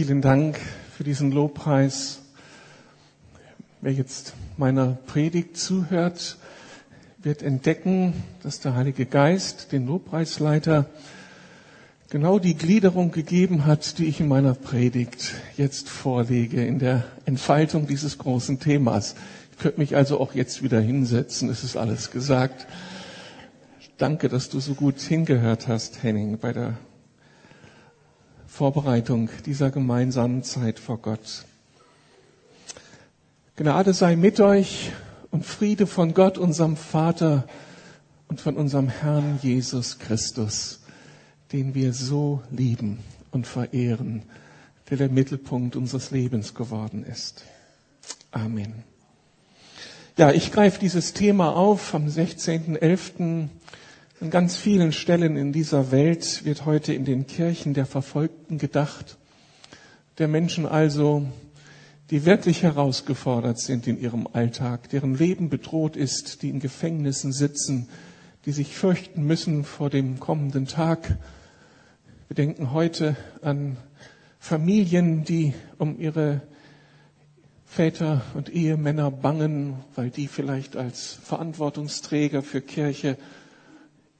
vielen Dank für diesen Lobpreis. Wer jetzt meiner Predigt zuhört, wird entdecken, dass der Heilige Geist den Lobpreisleiter genau die Gliederung gegeben hat, die ich in meiner Predigt jetzt vorlege, in der Entfaltung dieses großen Themas. Ich könnte mich also auch jetzt wieder hinsetzen, es ist alles gesagt. Danke, dass du so gut hingehört hast, Henning, bei der Vorbereitung dieser gemeinsamen Zeit vor Gott. Gnade sei mit euch und Friede von Gott, unserem Vater und von unserem Herrn Jesus Christus, den wir so lieben und verehren, der der Mittelpunkt unseres Lebens geworden ist. Amen. Ja, ich greife dieses Thema auf am 16.11. An ganz vielen Stellen in dieser Welt wird heute in den Kirchen der Verfolgten gedacht, der Menschen also, die wirklich herausgefordert sind in ihrem Alltag, deren Leben bedroht ist, die in Gefängnissen sitzen, die sich fürchten müssen vor dem kommenden Tag. Wir denken heute an Familien, die um ihre Väter und Ehemänner bangen, weil die vielleicht als Verantwortungsträger für Kirche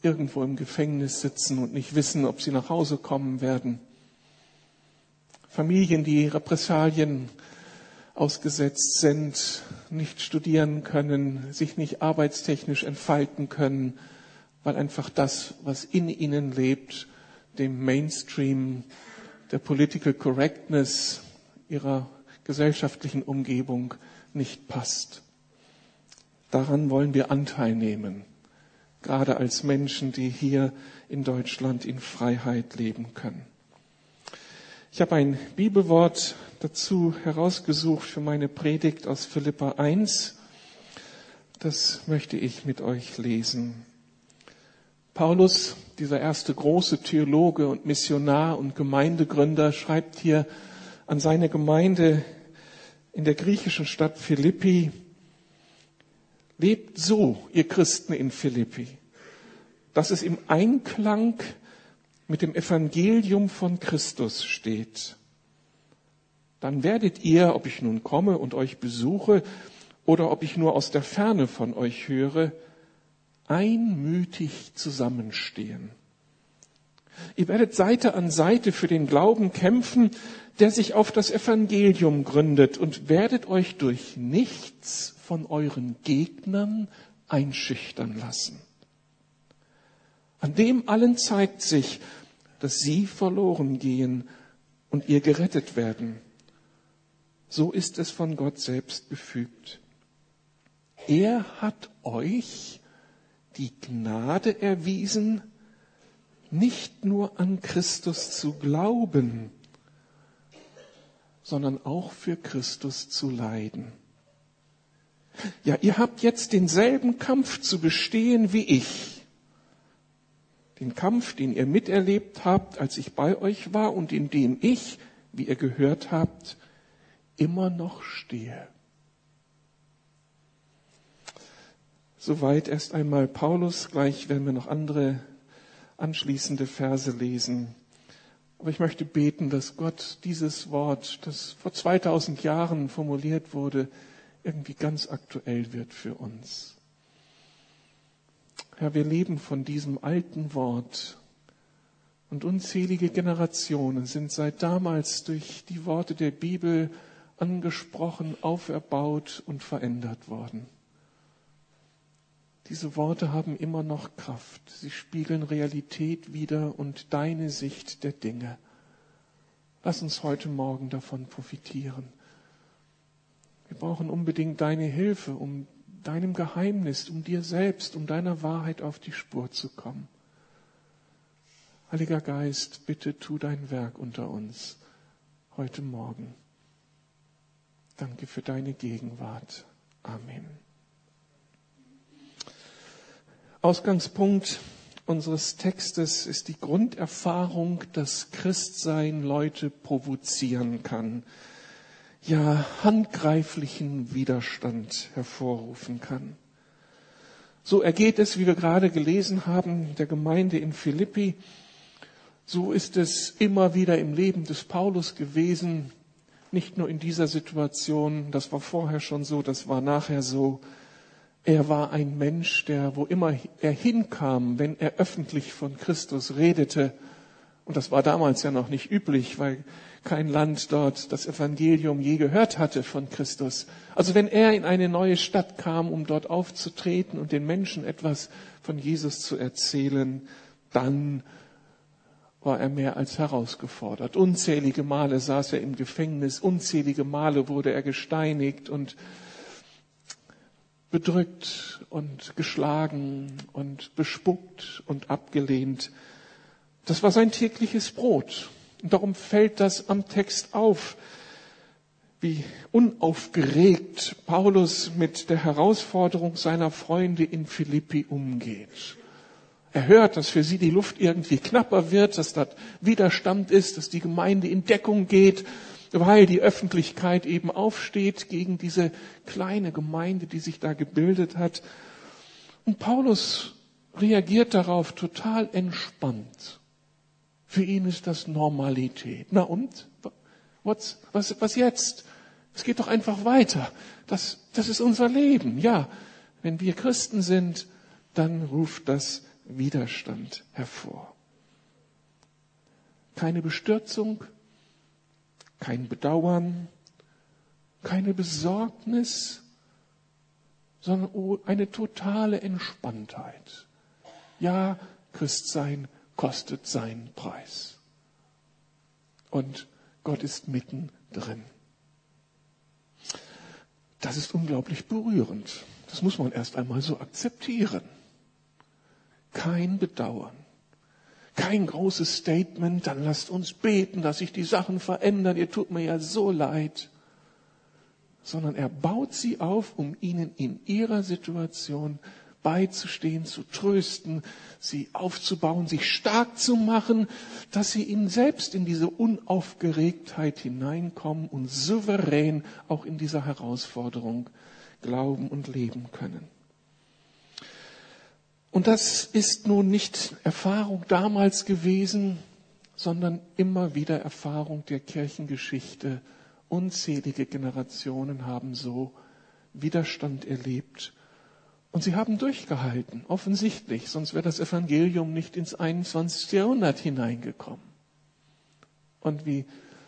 irgendwo im Gefängnis sitzen und nicht wissen, ob sie nach Hause kommen werden. Familien, die Repressalien ausgesetzt sind, nicht studieren können, sich nicht arbeitstechnisch entfalten können, weil einfach das, was in ihnen lebt, dem Mainstream, der Political Correctness ihrer gesellschaftlichen Umgebung nicht passt. Daran wollen wir Anteil nehmen, gerade als Menschen, die hier in Deutschland in Freiheit leben können. Ich habe ein Bibelwort dazu herausgesucht für meine Predigt aus Philipper 1. Das möchte ich mit euch lesen. Paulus, dieser erste große Theologe und Missionar und Gemeindegründer, schreibt hier an seine Gemeinde in der griechischen Stadt Philippi: Lebt so, ihr Christen in Philippi, dass es im Einklang mit dem Evangelium von Christus steht. Dann werdet ihr, ob ich nun komme und euch besuche oder ob ich nur aus der Ferne von euch höre, einmütig zusammenstehen. Ihr werdet Seite an Seite für den Glauben kämpfen, der sich auf das Evangelium gründet, und werdet euch durch nichts von euren Gegnern einschüchtern lassen. An dem allen zeigt sich, dass sie verloren gehen und ihr gerettet werden. So ist es von Gott selbst befügt. Er hat euch die Gnade erwiesen, nicht nur an Christus zu glauben, sondern auch für Christus zu leiden. Ja, ihr habt jetzt denselben Kampf zu bestehen wie ich. Den Kampf, den ihr miterlebt habt, als ich bei euch war und in dem ich, wie ihr gehört habt, immer noch stehe. Soweit erst einmal Paulus, gleich werden wir noch andere anschließende Verse lesen. Aber ich möchte beten, dass Gott dieses Wort, das vor 2000 Jahren formuliert wurde, irgendwie ganz aktuell wird für uns. Herr, wir leben von diesem alten Wort, und unzählige Generationen sind seit damals durch die Worte der Bibel angesprochen, auferbaut und verändert worden. Diese Worte haben immer noch Kraft. Sie spiegeln Realität wider und deine Sicht der Dinge. Lass uns heute Morgen davon profitieren. Wir brauchen unbedingt deine Hilfe, um deinem Geheimnis, um dir selbst, um deiner Wahrheit auf die Spur zu kommen. Heiliger Geist, bitte tu dein Werk unter uns heute Morgen. Danke für deine Gegenwart. Amen. Ausgangspunkt unseres Textes ist die Grunderfahrung, dass Christsein Leute provozieren kann, ja handgreiflichen Widerstand hervorrufen kann. So ergeht es, wie wir gerade gelesen haben, der Gemeinde in Philippi. So ist es immer wieder im Leben des Paulus gewesen, nicht nur in dieser Situation, das war vorher schon so, das war nachher so. Er war ein Mensch, der, wo immer er hinkam, wenn er öffentlich von Christus redete, und das war damals ja noch nicht üblich, weil kein Land dort das Evangelium je gehört hatte von Christus. Also wenn er in eine neue Stadt kam, um dort aufzutreten und den Menschen etwas von Jesus zu erzählen, dann war er mehr als herausgefordert. Unzählige Male saß er im Gefängnis, unzählige Male wurde er gesteinigt und bedrückt und geschlagen und bespuckt und abgelehnt. Das war sein tägliches Brot. Und darum fällt das am Text auf, wie unaufgeregt Paulus mit der Herausforderung seiner Freunde in Philippi umgeht. Er hört, dass für sie die Luft irgendwie knapper wird, dass da Widerstand ist, dass die Gemeinde in Deckung geht, weil die Öffentlichkeit eben aufsteht gegen diese kleine Gemeinde, die sich da gebildet hat. Und Paulus reagiert darauf total entspannt. Für ihn ist das Normalität. Na und? Was jetzt? Es geht doch einfach weiter. Das ist unser Leben. Ja, wenn wir Christen sind, dann ruft das Widerstand hervor. Keine Bestürzung, kein Bedauern, keine Besorgnis, sondern eine totale Entspanntheit. Ja, Christsein kostet seinen Preis. Und Gott ist mittendrin. Das ist unglaublich berührend. Das muss man erst einmal so akzeptieren. Kein Bedauern, kein großes Statement, dann lasst uns beten, dass sich die Sachen verändern, ihr tut mir ja so leid. Sondern er baut sie auf, um ihnen in ihrer Situation beizustehen, zu trösten, sie aufzubauen, sich stark zu machen, dass sie ihnen selbst in diese Unaufgeregtheit hineinkommen und souverän auch in dieser Herausforderung glauben und leben können. Und das ist nun nicht Erfahrung damals gewesen, sondern immer wieder Erfahrung der Kirchengeschichte. Unzählige Generationen haben so Widerstand erlebt. Und sie haben durchgehalten, offensichtlich, sonst wäre das Evangelium nicht ins 21. Jahrhundert hineingekommen. Und wie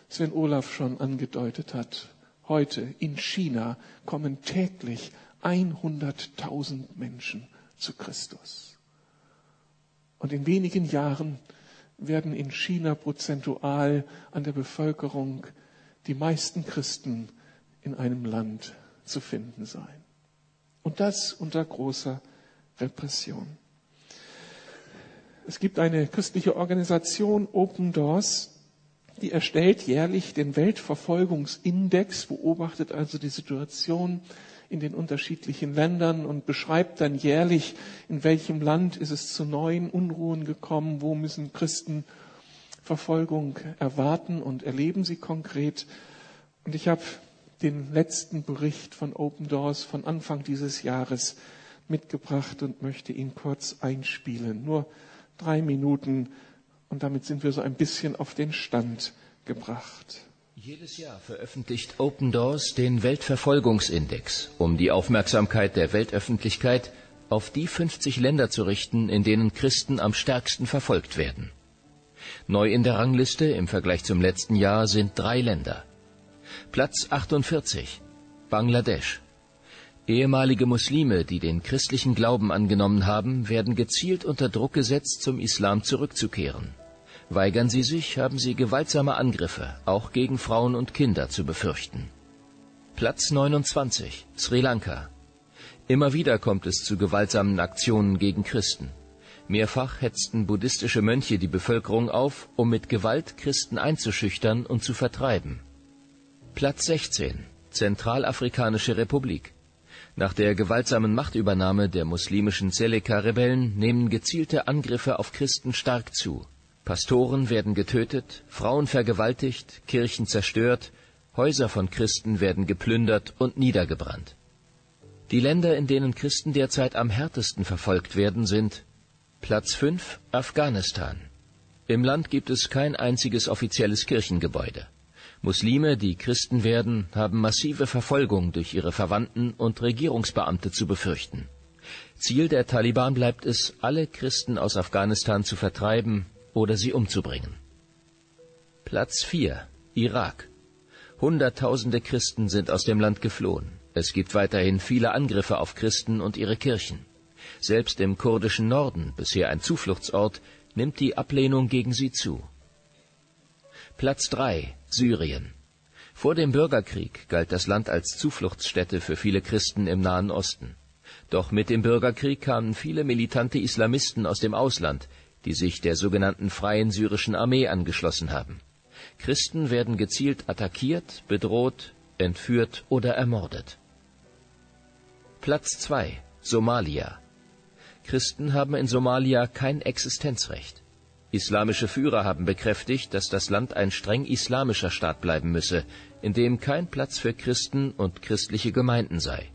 Sven Olaf schon angedeutet hat, heute in China kommen täglich 100.000 Menschen zu Christus. Und in wenigen Jahren werden in China prozentual an der Bevölkerung die meisten Christen in einem Land zu finden sein. Und das unter großer Repression. Es gibt eine christliche Organisation, Open Doors, die erstellt jährlich den Weltverfolgungsindex, beobachtet also die Situation in den unterschiedlichen Ländern und beschreibt dann jährlich, in welchem Land ist es zu neuen Unruhen gekommen, wo müssen Christen Verfolgung erwarten und erleben sie konkret. Und ich habe den letzten Bericht von Open Doors von Anfang dieses Jahres mitgebracht und möchte ihn kurz einspielen. Nur 3 Minuten und damit sind wir so ein bisschen auf den Stand gebracht. Jedes Jahr veröffentlicht Open Doors den Weltverfolgungsindex, um die Aufmerksamkeit der Weltöffentlichkeit auf die 50 Länder zu richten, in denen Christen am stärksten verfolgt werden. Neu in der Rangliste im Vergleich zum letzten Jahr sind 3 Länder. Platz 48, Bangladesch. Ehemalige Muslime, die den christlichen Glauben angenommen haben, werden gezielt unter Druck gesetzt, zum Islam zurückzukehren. Weigern sie sich, haben sie gewaltsame Angriffe, auch gegen Frauen und Kinder, zu befürchten. Platz 29, Sri Lanka. Immer wieder kommt es zu gewaltsamen Aktionen gegen Christen. Mehrfach hetzten buddhistische Mönche die Bevölkerung auf, um mit Gewalt Christen einzuschüchtern und zu vertreiben. Platz 16, Zentralafrikanische Republik. Nach der gewaltsamen Machtübernahme der muslimischen Seleka-Rebellen nehmen gezielte Angriffe auf Christen stark zu. Pastoren werden getötet, Frauen vergewaltigt, Kirchen zerstört, Häuser von Christen werden geplündert und niedergebrannt. Die Länder, in denen Christen derzeit am härtesten verfolgt werden, sind Platz 5, Afghanistan. Im Land gibt es kein einziges offizielles Kirchengebäude. Muslime, die Christen werden, haben massive Verfolgung durch ihre Verwandten und Regierungsbeamte zu befürchten. Ziel der Taliban bleibt es, alle Christen aus Afghanistan zu vertreiben oder sie umzubringen. Platz 4. Irak. Hunderttausende Christen sind aus dem Land geflohen. Es gibt weiterhin viele Angriffe auf Christen und ihre Kirchen. Selbst im kurdischen Norden, bisher ein Zufluchtsort, nimmt die Ablehnung gegen sie zu. Platz 3. Syrien. Vor dem Bürgerkrieg galt das Land als Zufluchtsstätte für viele Christen im Nahen Osten. Doch mit dem Bürgerkrieg kamen viele militante Islamisten aus dem Ausland, die sich der sogenannten Freien Syrischen Armee angeschlossen haben. Christen werden gezielt attackiert, bedroht, entführt oder ermordet. Platz 2. Somalia. Christen haben in Somalia kein Existenzrecht. Islamische Führer haben bekräftigt, dass das Land ein streng islamischer Staat bleiben müsse, in dem kein Platz für Christen und christliche Gemeinden sei.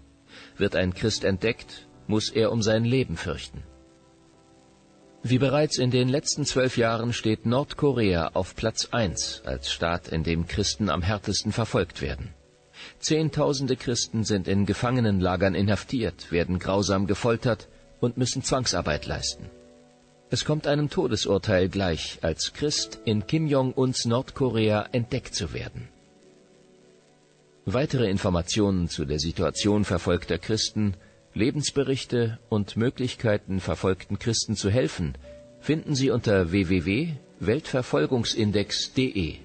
Wird ein Christ entdeckt, muss er um sein Leben fürchten. Wie bereits in den letzten 12 Jahren steht Nordkorea auf Platz 1 als Staat, in dem Christen am härtesten verfolgt werden. Zehntausende Christen sind in Gefangenenlagern inhaftiert, werden grausam gefoltert und müssen Zwangsarbeit leisten. Es kommt einem Todesurteil gleich, als Christ in Kim Jong-uns Nordkorea entdeckt zu werden. Weitere Informationen zu der Situation verfolgter Christen, Lebensberichte und Möglichkeiten, verfolgten Christen zu helfen, finden Sie unter www.weltverfolgungsindex.de.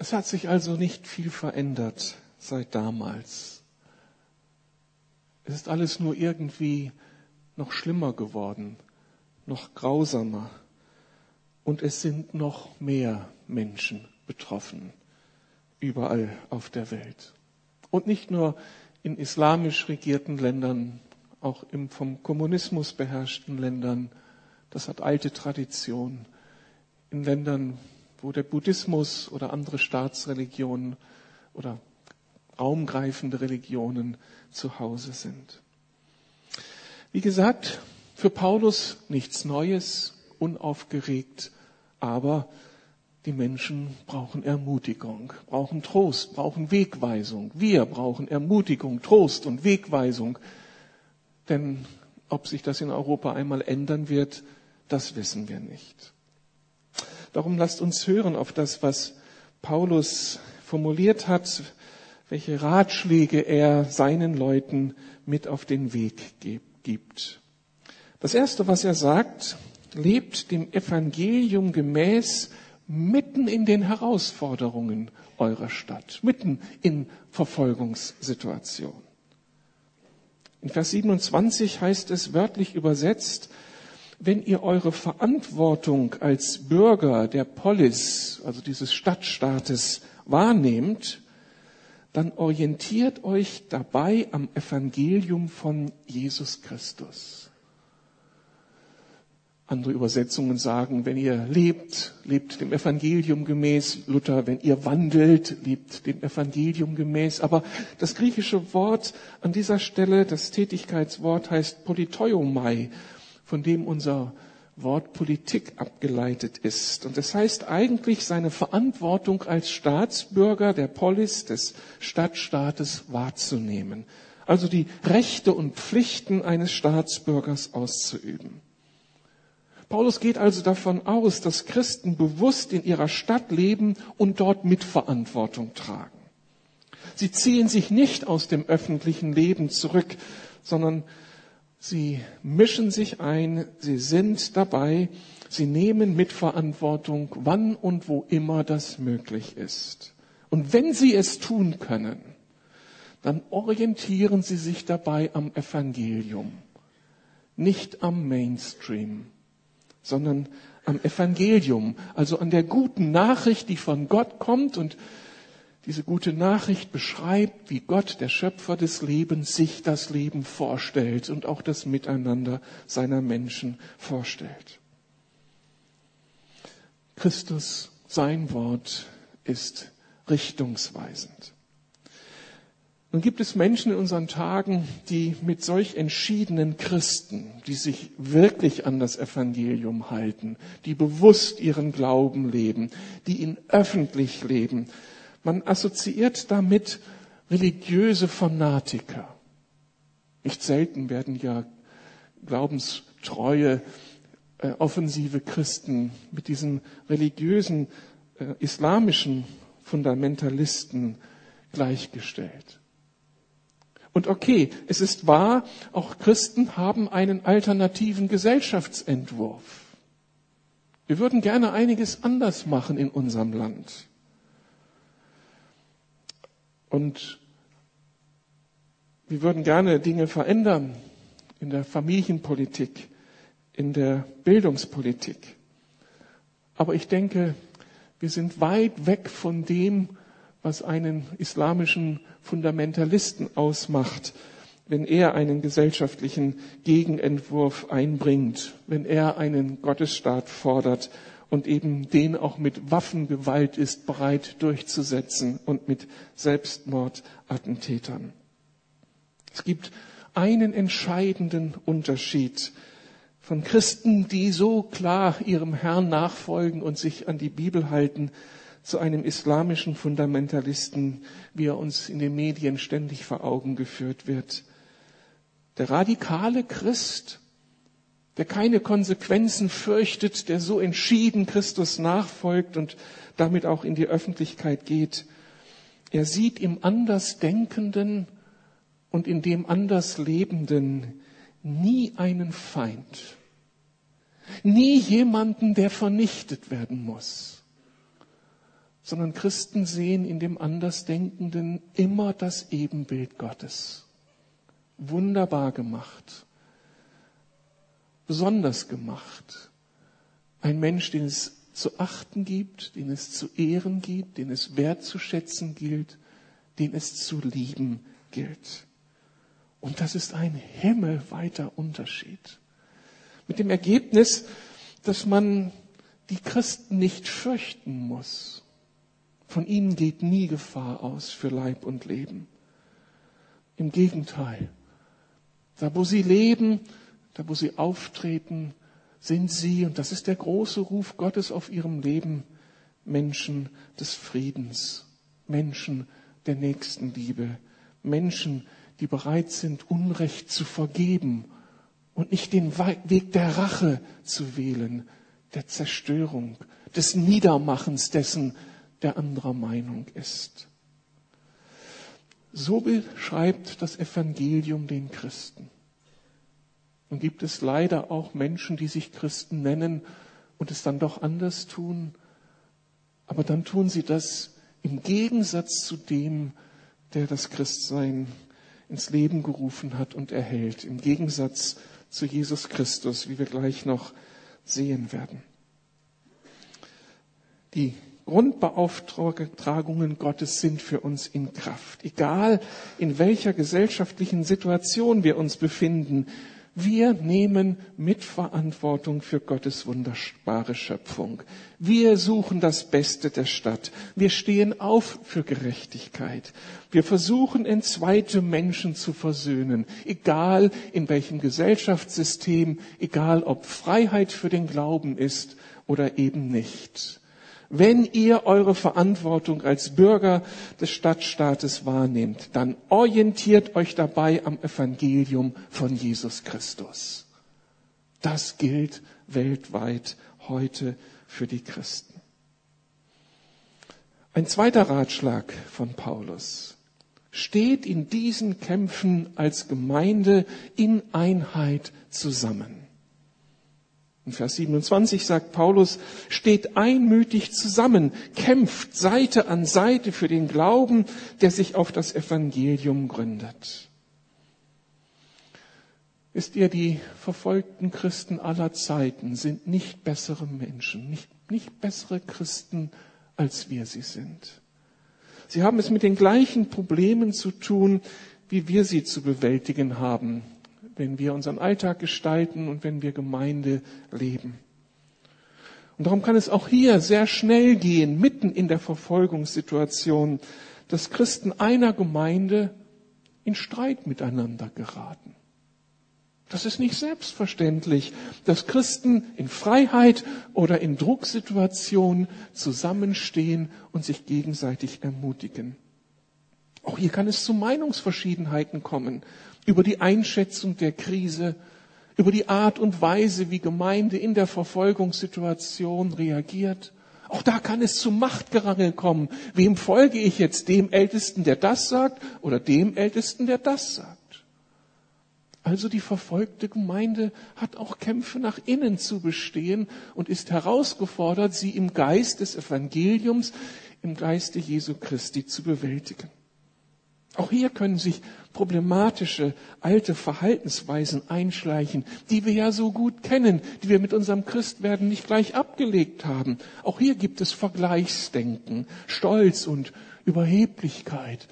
Es hat sich also nicht viel verändert seit damals. Es ist alles nur irgendwie noch schlimmer geworden, noch grausamer. Und es sind noch mehr Menschen betroffen, überall auf der Welt. Und nicht nur in islamisch regierten Ländern, auch in vom Kommunismus beherrschten Ländern. Das hat alte Tradition. In Ländern, wo der Buddhismus oder andere Staatsreligionen oder raumgreifende Religionen zu Hause sind. Wie gesagt, für Paulus nichts Neues, unaufgeregt. Aber die Menschen brauchen Ermutigung, brauchen Trost, brauchen Wegweisung. Wir brauchen Ermutigung, Trost und Wegweisung. Denn ob sich das in Europa einmal ändern wird, das wissen wir nicht. Darum lasst uns hören auf das, was Paulus formuliert hat, welche Ratschläge er seinen Leuten mit auf den Weg gibt. Das Erste, was er sagt: Lebt dem Evangelium gemäß mitten in den Herausforderungen eurer Stadt, mitten in Verfolgungssituationen. In Vers 27 heißt es wörtlich übersetzt: Wenn ihr eure Verantwortung als Bürger der Polis, also dieses Stadtstaates, wahrnehmt, dann orientiert euch dabei am Evangelium von Jesus Christus. Andere Übersetzungen sagen, wenn ihr lebt, lebt dem Evangelium gemäß. Luther, wenn ihr wandelt, lebt dem Evangelium gemäß. Aber das griechische Wort an dieser Stelle, das Tätigkeitswort, heißt politeuomai, von dem unser Wort Politik abgeleitet ist. Und das heißt eigentlich, seine Verantwortung als Staatsbürger der Polis, des Stadtstaates, wahrzunehmen. Also die Rechte und Pflichten eines Staatsbürgers auszuüben. Paulus geht also davon aus, dass Christen bewusst in ihrer Stadt leben und dort Mitverantwortung tragen. Sie ziehen sich nicht aus dem öffentlichen Leben zurück, sondern sie mischen sich ein, sie sind dabei, sie nehmen Mitverantwortung, wann und wo immer das möglich ist. Und wenn sie es tun können, dann orientieren sie sich dabei am Evangelium, nicht am Mainstream, sondern am Evangelium, also an der guten Nachricht, die von Gott kommt. Und diese gute Nachricht beschreibt, wie Gott, der Schöpfer des Lebens, sich das Leben vorstellt und auch das Miteinander seiner Menschen vorstellt. Christus, sein Wort, ist richtungsweisend. Nun gibt es Menschen in unseren Tagen, die mit solch entschiedenen Christen, die sich wirklich an das Evangelium halten, die bewusst ihren Glauben leben, die ihn öffentlich leben. Man assoziiert damit religiöse Fanatiker. Nicht selten werden ja glaubenstreue, offensive Christen mit diesen religiösen, islamischen Fundamentalisten gleichgestellt. Und okay, es ist wahr, auch Christen haben einen alternativen Gesellschaftsentwurf. Wir würden gerne einiges anders machen in unserem Land. Und wir würden gerne Dinge verändern in der Familienpolitik, in der Bildungspolitik. Aber ich denke, wir sind weit weg von dem, was einen islamischen Fundamentalisten ausmacht, wenn er einen gesellschaftlichen Gegenentwurf einbringt, wenn er einen Gottesstaat fordert und eben den auch mit Waffengewalt ist bereit durchzusetzen und mit Selbstmordattentätern. Es gibt einen entscheidenden Unterschied von Christen, die so klar ihrem Herrn nachfolgen und sich an die Bibel halten, zu einem islamischen Fundamentalisten, wie er uns in den Medien ständig vor Augen geführt wird. Der radikale Christ, der keine Konsequenzen fürchtet, der so entschieden Christus nachfolgt und damit auch in die Öffentlichkeit geht, er sieht im Andersdenkenden und in dem Anderslebenden nie einen Feind, nie jemanden, der vernichtet werden muss. Sondern Christen sehen in dem Andersdenkenden immer das Ebenbild Gottes. Wunderbar gemacht. Besonders gemacht. Ein Mensch, den es zu achten gibt, den es zu ehren gibt, den es wertzuschätzen gilt, den es zu lieben gilt. Und das ist ein himmelweiter Unterschied. Mit dem Ergebnis, dass man die Christen nicht fürchten muss. Von ihnen geht nie Gefahr aus für Leib und Leben. Im Gegenteil, da wo sie leben, da wo sie auftreten, sind sie, und das ist der große Ruf Gottes auf ihrem Leben, Menschen des Friedens, Menschen der Nächstenliebe, Menschen, die bereit sind, Unrecht zu vergeben und nicht den Weg der Rache zu wählen, der Zerstörung, des Niedermachens dessen, der anderer Meinung ist. So beschreibt das Evangelium den Christen. Nun gibt es leider auch Menschen, die sich Christen nennen und es dann doch anders tun, aber dann tun sie das im Gegensatz zu dem, der das Christsein ins Leben gerufen hat und erhält, im Gegensatz zu Jesus Christus, wie wir gleich noch sehen werden. Die Grundbeauftragungen Gottes sind für uns in Kraft. Egal in welcher gesellschaftlichen Situation wir uns befinden, wir nehmen Mitverantwortung für Gottes wunderbare Schöpfung. Wir suchen das Beste der Stadt. Wir stehen auf für Gerechtigkeit. Wir versuchen, entzweite Menschen zu versöhnen. Egal in welchem Gesellschaftssystem, egal ob Freiheit für den Glauben ist oder eben nicht. Wenn ihr eure Verantwortung als Bürger des Stadtstaates wahrnehmt, dann orientiert euch dabei am Evangelium von Jesus Christus. Das gilt weltweit heute für die Christen. Ein zweiter Ratschlag von Paulus. Steht in diesen Kämpfen als Gemeinde in Einheit zusammen. In Vers 27 sagt Paulus, steht einmütig zusammen, kämpft Seite an Seite für den Glauben, der sich auf das Evangelium gründet. Wisst ihr, die verfolgten Christen aller Zeiten sind nicht bessere Menschen, nicht bessere Christen, als wir sie sind. Sie haben es mit den gleichen Problemen zu tun, wie wir sie zu bewältigen haben, wenn wir unseren Alltag gestalten und wenn wir Gemeinde leben. Und darum kann es auch hier sehr schnell gehen, mitten in der Verfolgungssituation, dass Christen einer Gemeinde in Streit miteinander geraten. Das ist nicht selbstverständlich, dass Christen in Freiheit oder in Drucksituationen zusammenstehen und sich gegenseitig ermutigen. Auch hier kann es zu Meinungsverschiedenheiten kommen über die Einschätzung der Krise, über die Art und Weise, wie Gemeinde in der Verfolgungssituation reagiert. Auch da kann es zu Machtgerangel kommen. Wem folge ich jetzt? Dem Ältesten, der das sagt, oder dem Ältesten, der das sagt? Also die verfolgte Gemeinde hat auch Kämpfe nach innen zu bestehen und ist herausgefordert, sie im Geist des Evangeliums, im Geiste Jesu Christi zu bewältigen. Auch hier können sich problematische, alte Verhaltensweisen einschleichen, die wir ja so gut kennen, die wir mit unserem Christwerden nicht gleich abgelegt haben. Auch hier gibt es Vergleichsdenken, Stolz und Überheblichkeit.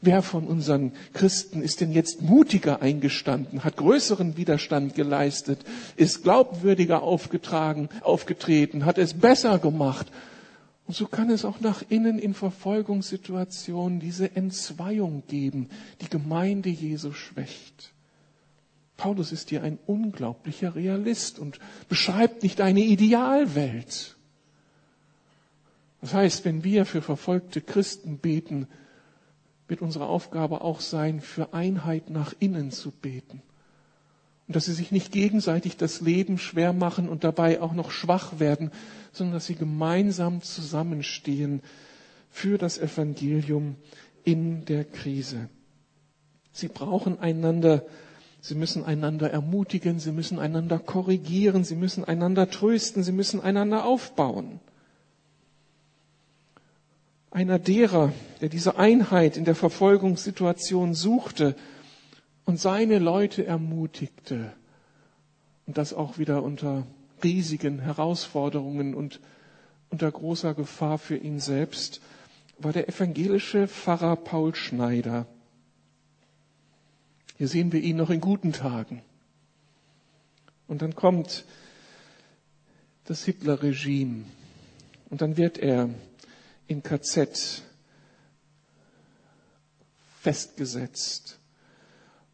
Wer von unseren Christen ist denn jetzt mutiger eingestanden, hat größeren Widerstand geleistet, ist glaubwürdiger aufgetreten, hat es besser gemacht? Und so kann es auch nach innen in Verfolgungssituationen diese Entzweiung geben, die Gemeinde Jesu schwächt. Paulus ist hier ein unglaublicher Realist und beschreibt nicht eine Idealwelt. Das heißt, wenn wir für verfolgte Christen beten, wird unsere Aufgabe auch sein, für Einheit nach innen zu beten. Und dass sie sich nicht gegenseitig das Leben schwer machen und dabei auch noch schwach werden, sondern dass sie gemeinsam zusammenstehen für das Evangelium in der Krise. Sie brauchen einander, sie müssen einander ermutigen, sie müssen einander korrigieren, sie müssen einander trösten, sie müssen einander aufbauen. Einer derer, der diese Einheit in der Verfolgungssituation suchte, und seine Leute ermutigte, und das auch wieder unter riesigen Herausforderungen und unter großer Gefahr für ihn selbst, war der evangelische Pfarrer Paul Schneider. Hier sehen wir ihn noch in guten Tagen. Und dann kommt das Hitlerregime und dann wird er im KZ festgesetzt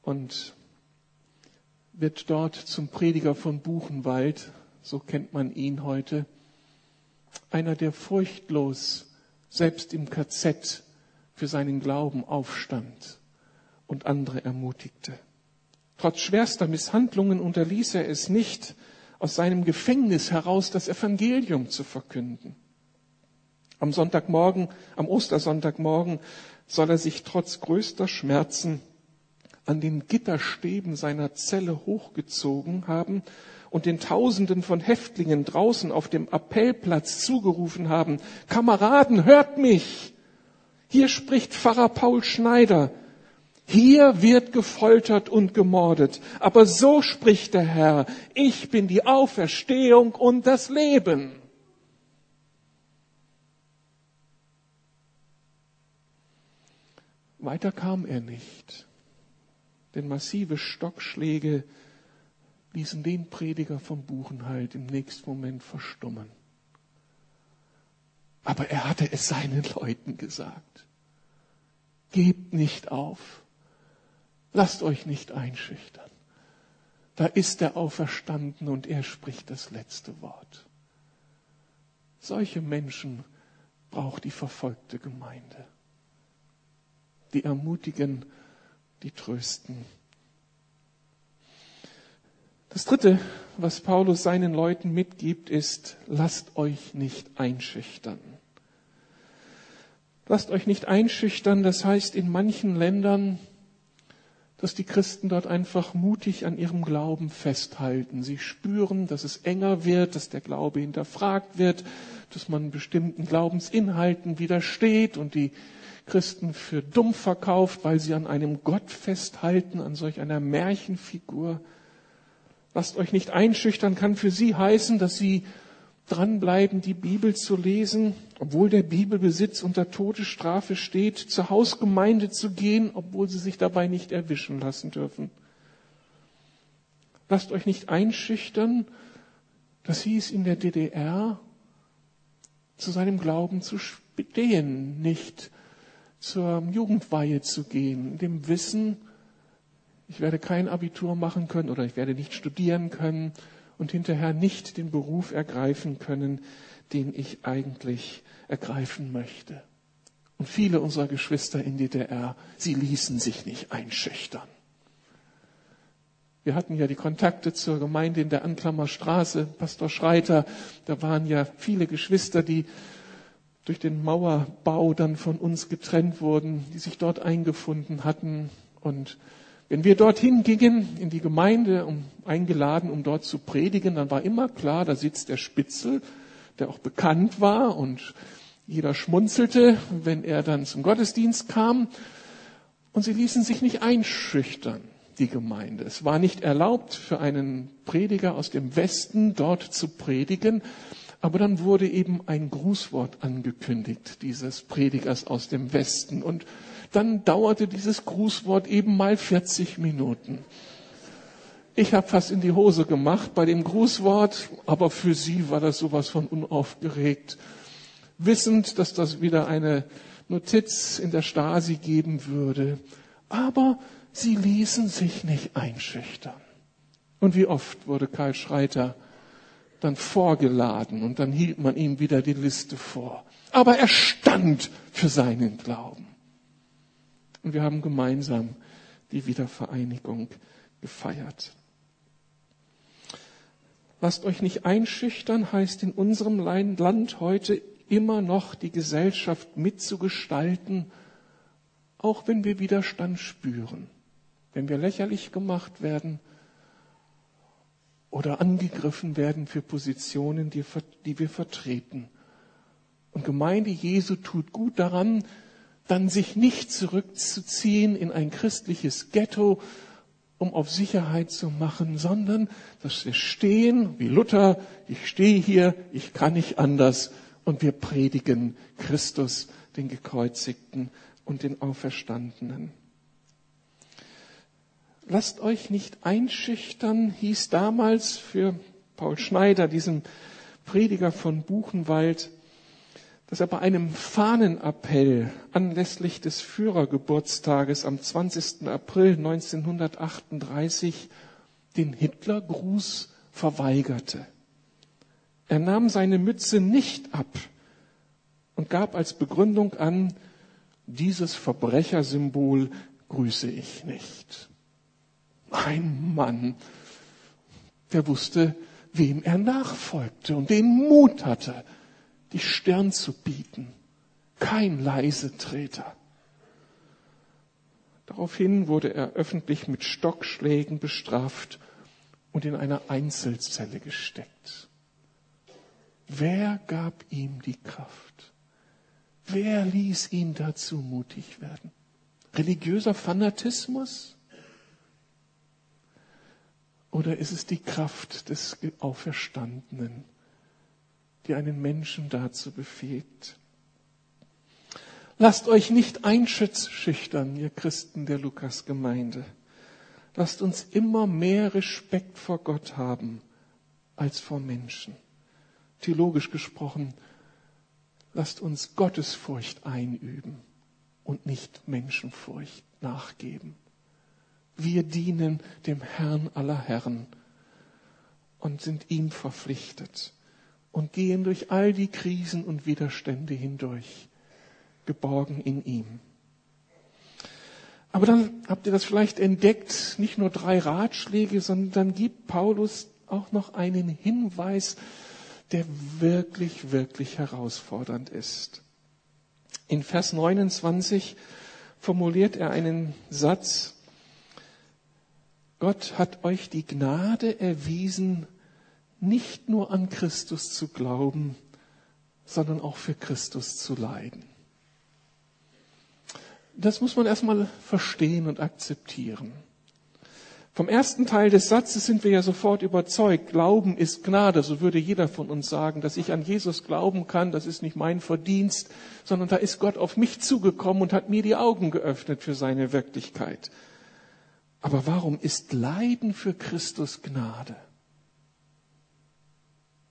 und wird dort zum Prediger von Buchenwald, so kennt man ihn heute, einer, der furchtlos selbst im KZ für seinen Glauben aufstand und andere ermutigte. Trotz schwerster Misshandlungen unterließ er es nicht, aus seinem Gefängnis heraus das Evangelium zu verkünden. Am Ostersonntagmorgen soll er sich trotz größter Schmerzen an den Gitterstäben seiner Zelle hochgezogen haben und den Tausenden von Häftlingen draußen auf dem Appellplatz zugerufen haben: Kameraden, hört mich! Hier spricht Pfarrer Paul Schneider. Hier wird gefoltert und gemordet. Aber so spricht der Herr: Ich bin die Auferstehung und das Leben. Weiter kam er nicht. Denn massive Stockschläge ließen den Prediger von Buchenwald im nächsten Moment verstummen. Aber er hatte es seinen Leuten gesagt: Gebt nicht auf, lasst euch nicht einschüchtern. Da ist der Auferstandene und er spricht das letzte Wort. Solche Menschen braucht die verfolgte Gemeinde, die ermutigen, die trösten. Das Dritte, was Paulus seinen Leuten mitgibt, ist: Lasst euch nicht einschüchtern. Lasst euch nicht einschüchtern, das heißt in manchen Ländern, dass die Christen dort einfach mutig an ihrem Glauben festhalten. Sie spüren, dass es enger wird, dass der Glaube hinterfragt wird, dass man bestimmten Glaubensinhalten widersteht und die Christen für dumm verkauft, weil sie an einem Gott festhalten, an solch einer Märchenfigur. Lasst euch nicht einschüchtern kann für sie heißen, dass sie dranbleiben, die Bibel zu lesen, obwohl der Bibelbesitz unter Todesstrafe steht, zur Hausgemeinde zu gehen, obwohl sie sich dabei nicht erwischen lassen dürfen. Lasst euch nicht einschüchtern, das hieß in der DDR, zu seinem Glauben zu stehen, nicht zur Jugendweihe zu gehen, in dem Wissen, ich werde kein Abitur machen können oder ich werde nicht studieren können und hinterher nicht den Beruf ergreifen können, den ich eigentlich ergreifen möchte. Und viele unserer Geschwister in DDR, sie ließen sich nicht einschüchtern. Wir hatten ja die Kontakte zur Gemeinde in der Anklammer Straße, Pastor Schreiter. Da waren ja viele Geschwister, die durch den Mauerbau dann von uns getrennt wurden, die sich dort eingefunden hatten. Und wenn wir dorthin gingen, in die Gemeinde, eingeladen, um dort zu predigen, dann war immer klar, da sitzt der Spitzel, der auch bekannt war. Und jeder schmunzelte, wenn er dann zum Gottesdienst kam. Und sie ließen sich nicht einschüchtern, die Gemeinde. Es war nicht erlaubt, für einen Prediger aus dem Westen dort zu predigen. Aber dann wurde eben ein Grußwort angekündigt, dieses Predigers aus dem Westen. Und dann dauerte dieses Grußwort eben mal 40 Minuten. Ich habe fast in die Hose gemacht bei dem Grußwort, aber für sie war das sowas von unaufgeregt. Wissend, dass das wieder eine Notiz in der Stasi geben würde. Aber sie ließen sich nicht einschüchtern. Und wie oft wurde Karl Schreiter dann vorgeladen und dann hielt man ihm wieder die Liste vor. Aber er stand für seinen Glauben. Und wir haben gemeinsam die Wiedervereinigung gefeiert. Lasst euch nicht einschüchtern, heißt in unserem Land heute immer noch die Gesellschaft mitzugestalten, auch wenn wir Widerstand spüren, wenn wir lächerlich gemacht werden, oder angegriffen werden für Positionen, die wir vertreten. Und Gemeinde Jesu tut gut daran, dann sich nicht zurückzuziehen in ein christliches Ghetto, um auf Sicherheit zu machen, sondern dass wir stehen, wie Luther, ich stehe hier, ich kann nicht anders, und wir predigen Christus, den Gekreuzigten und den Auferstandenen. Lasst euch nicht einschüchtern, hieß damals für Paul Schneider, diesen Prediger von Buchenwald, dass er bei einem Fahnenappell anlässlich des Führergeburtstages am 20. April 1938 den Hitlergruß verweigerte. Er nahm seine Mütze nicht ab und gab als Begründung an, dieses Verbrechersymbol grüße ich nicht. Ein Mann, der wusste, wem er nachfolgte und den Mut hatte, die Stirn zu bieten. Kein Leisetreter. Daraufhin wurde er öffentlich mit Stockschlägen bestraft und in eine Einzelzelle gesteckt. Wer gab ihm die Kraft? Wer ließ ihn dazu mutig werden? Religiöser Fanatismus? Oder ist es die Kraft des Auferstandenen, die einen Menschen dazu befähigt? Lasst euch nicht einschüchtern, ihr Christen der Lukasgemeinde. Lasst uns immer mehr Respekt vor Gott haben als vor Menschen. Theologisch gesprochen, lasst uns Gottesfurcht einüben und nicht Menschenfurcht nachgeben. Wir dienen dem Herrn aller Herren und sind ihm verpflichtet und gehen durch all die Krisen und Widerstände hindurch, geborgen in ihm. Aber dann habt ihr das vielleicht entdeckt, nicht nur 3 Ratschläge, sondern dann gibt Paulus auch noch einen Hinweis, der wirklich, wirklich herausfordernd ist. In Vers 29 formuliert er einen Satz: Gott hat euch die Gnade erwiesen, nicht nur an Christus zu glauben, sondern auch für Christus zu leiden. Das muss man erstmal verstehen und akzeptieren. Vom ersten Teil des Satzes sind wir ja sofort überzeugt, Glauben ist Gnade. So würde jeder von uns sagen, dass ich an Jesus glauben kann, das ist nicht mein Verdienst, sondern da ist Gott auf mich zugekommen und hat mir die Augen geöffnet für seine Wirklichkeit. Aber warum ist Leiden für Christus Gnade?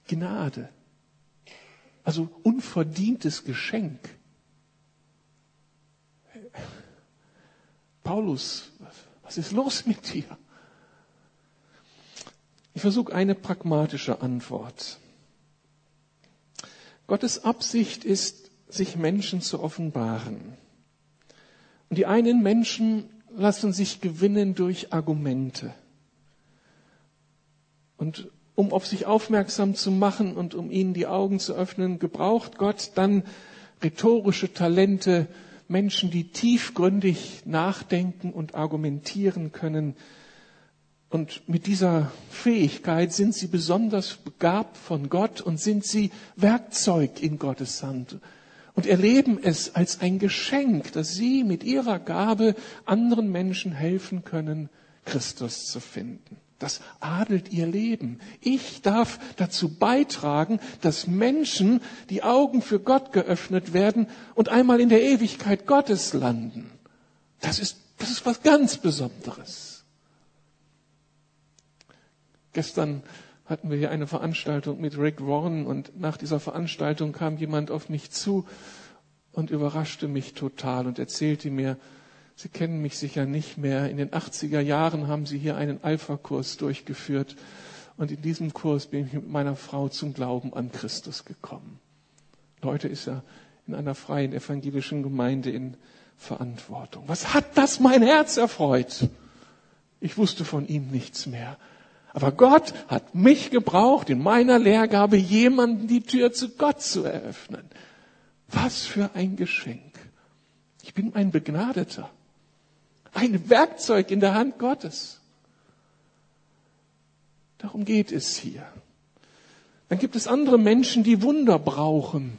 Gnade, also unverdientes Geschenk. Paulus, was ist los mit dir? Ich versuche eine pragmatische Antwort. Gottes Absicht ist, sich Menschen zu offenbaren. Und die einen Menschen lassen sich gewinnen durch Argumente. Und um auf sich aufmerksam zu machen und um ihnen die Augen zu öffnen, gebraucht Gott dann rhetorische Talente, Menschen, die tiefgründig nachdenken und argumentieren können. Und mit dieser Fähigkeit sind sie besonders begabt von Gott und sind sie Werkzeug in Gottes Hand und erleben es als ein Geschenk, dass sie mit ihrer Gabe anderen Menschen helfen können, Christus zu finden. Das adelt ihr Leben. Ich darf dazu beitragen, dass Menschen die Augen für Gott geöffnet werden und einmal in der Ewigkeit Gottes landen. Das ist was ganz Besonderes. Gestern hatten wir hier eine Veranstaltung mit Rick Warren und nach dieser Veranstaltung kam jemand auf mich zu und überraschte mich total und erzählte mir, Sie kennen mich sicher nicht mehr. In den 80er Jahren haben Sie hier einen Alpha-Kurs durchgeführt und in diesem Kurs bin ich mit meiner Frau zum Glauben an Christus gekommen. Heute ist er in einer freien evangelischen Gemeinde in Verantwortung. Was hat das mein Herz erfreut? Ich wusste von ihm nichts mehr. Aber Gott hat mich gebraucht, in meiner Lehrgabe jemanden die Tür zu Gott zu eröffnen. Was für ein Geschenk. Ich bin ein Begnadeter. Ein Werkzeug in der Hand Gottes. Darum geht es hier. Dann gibt es andere Menschen, die Wunder brauchen,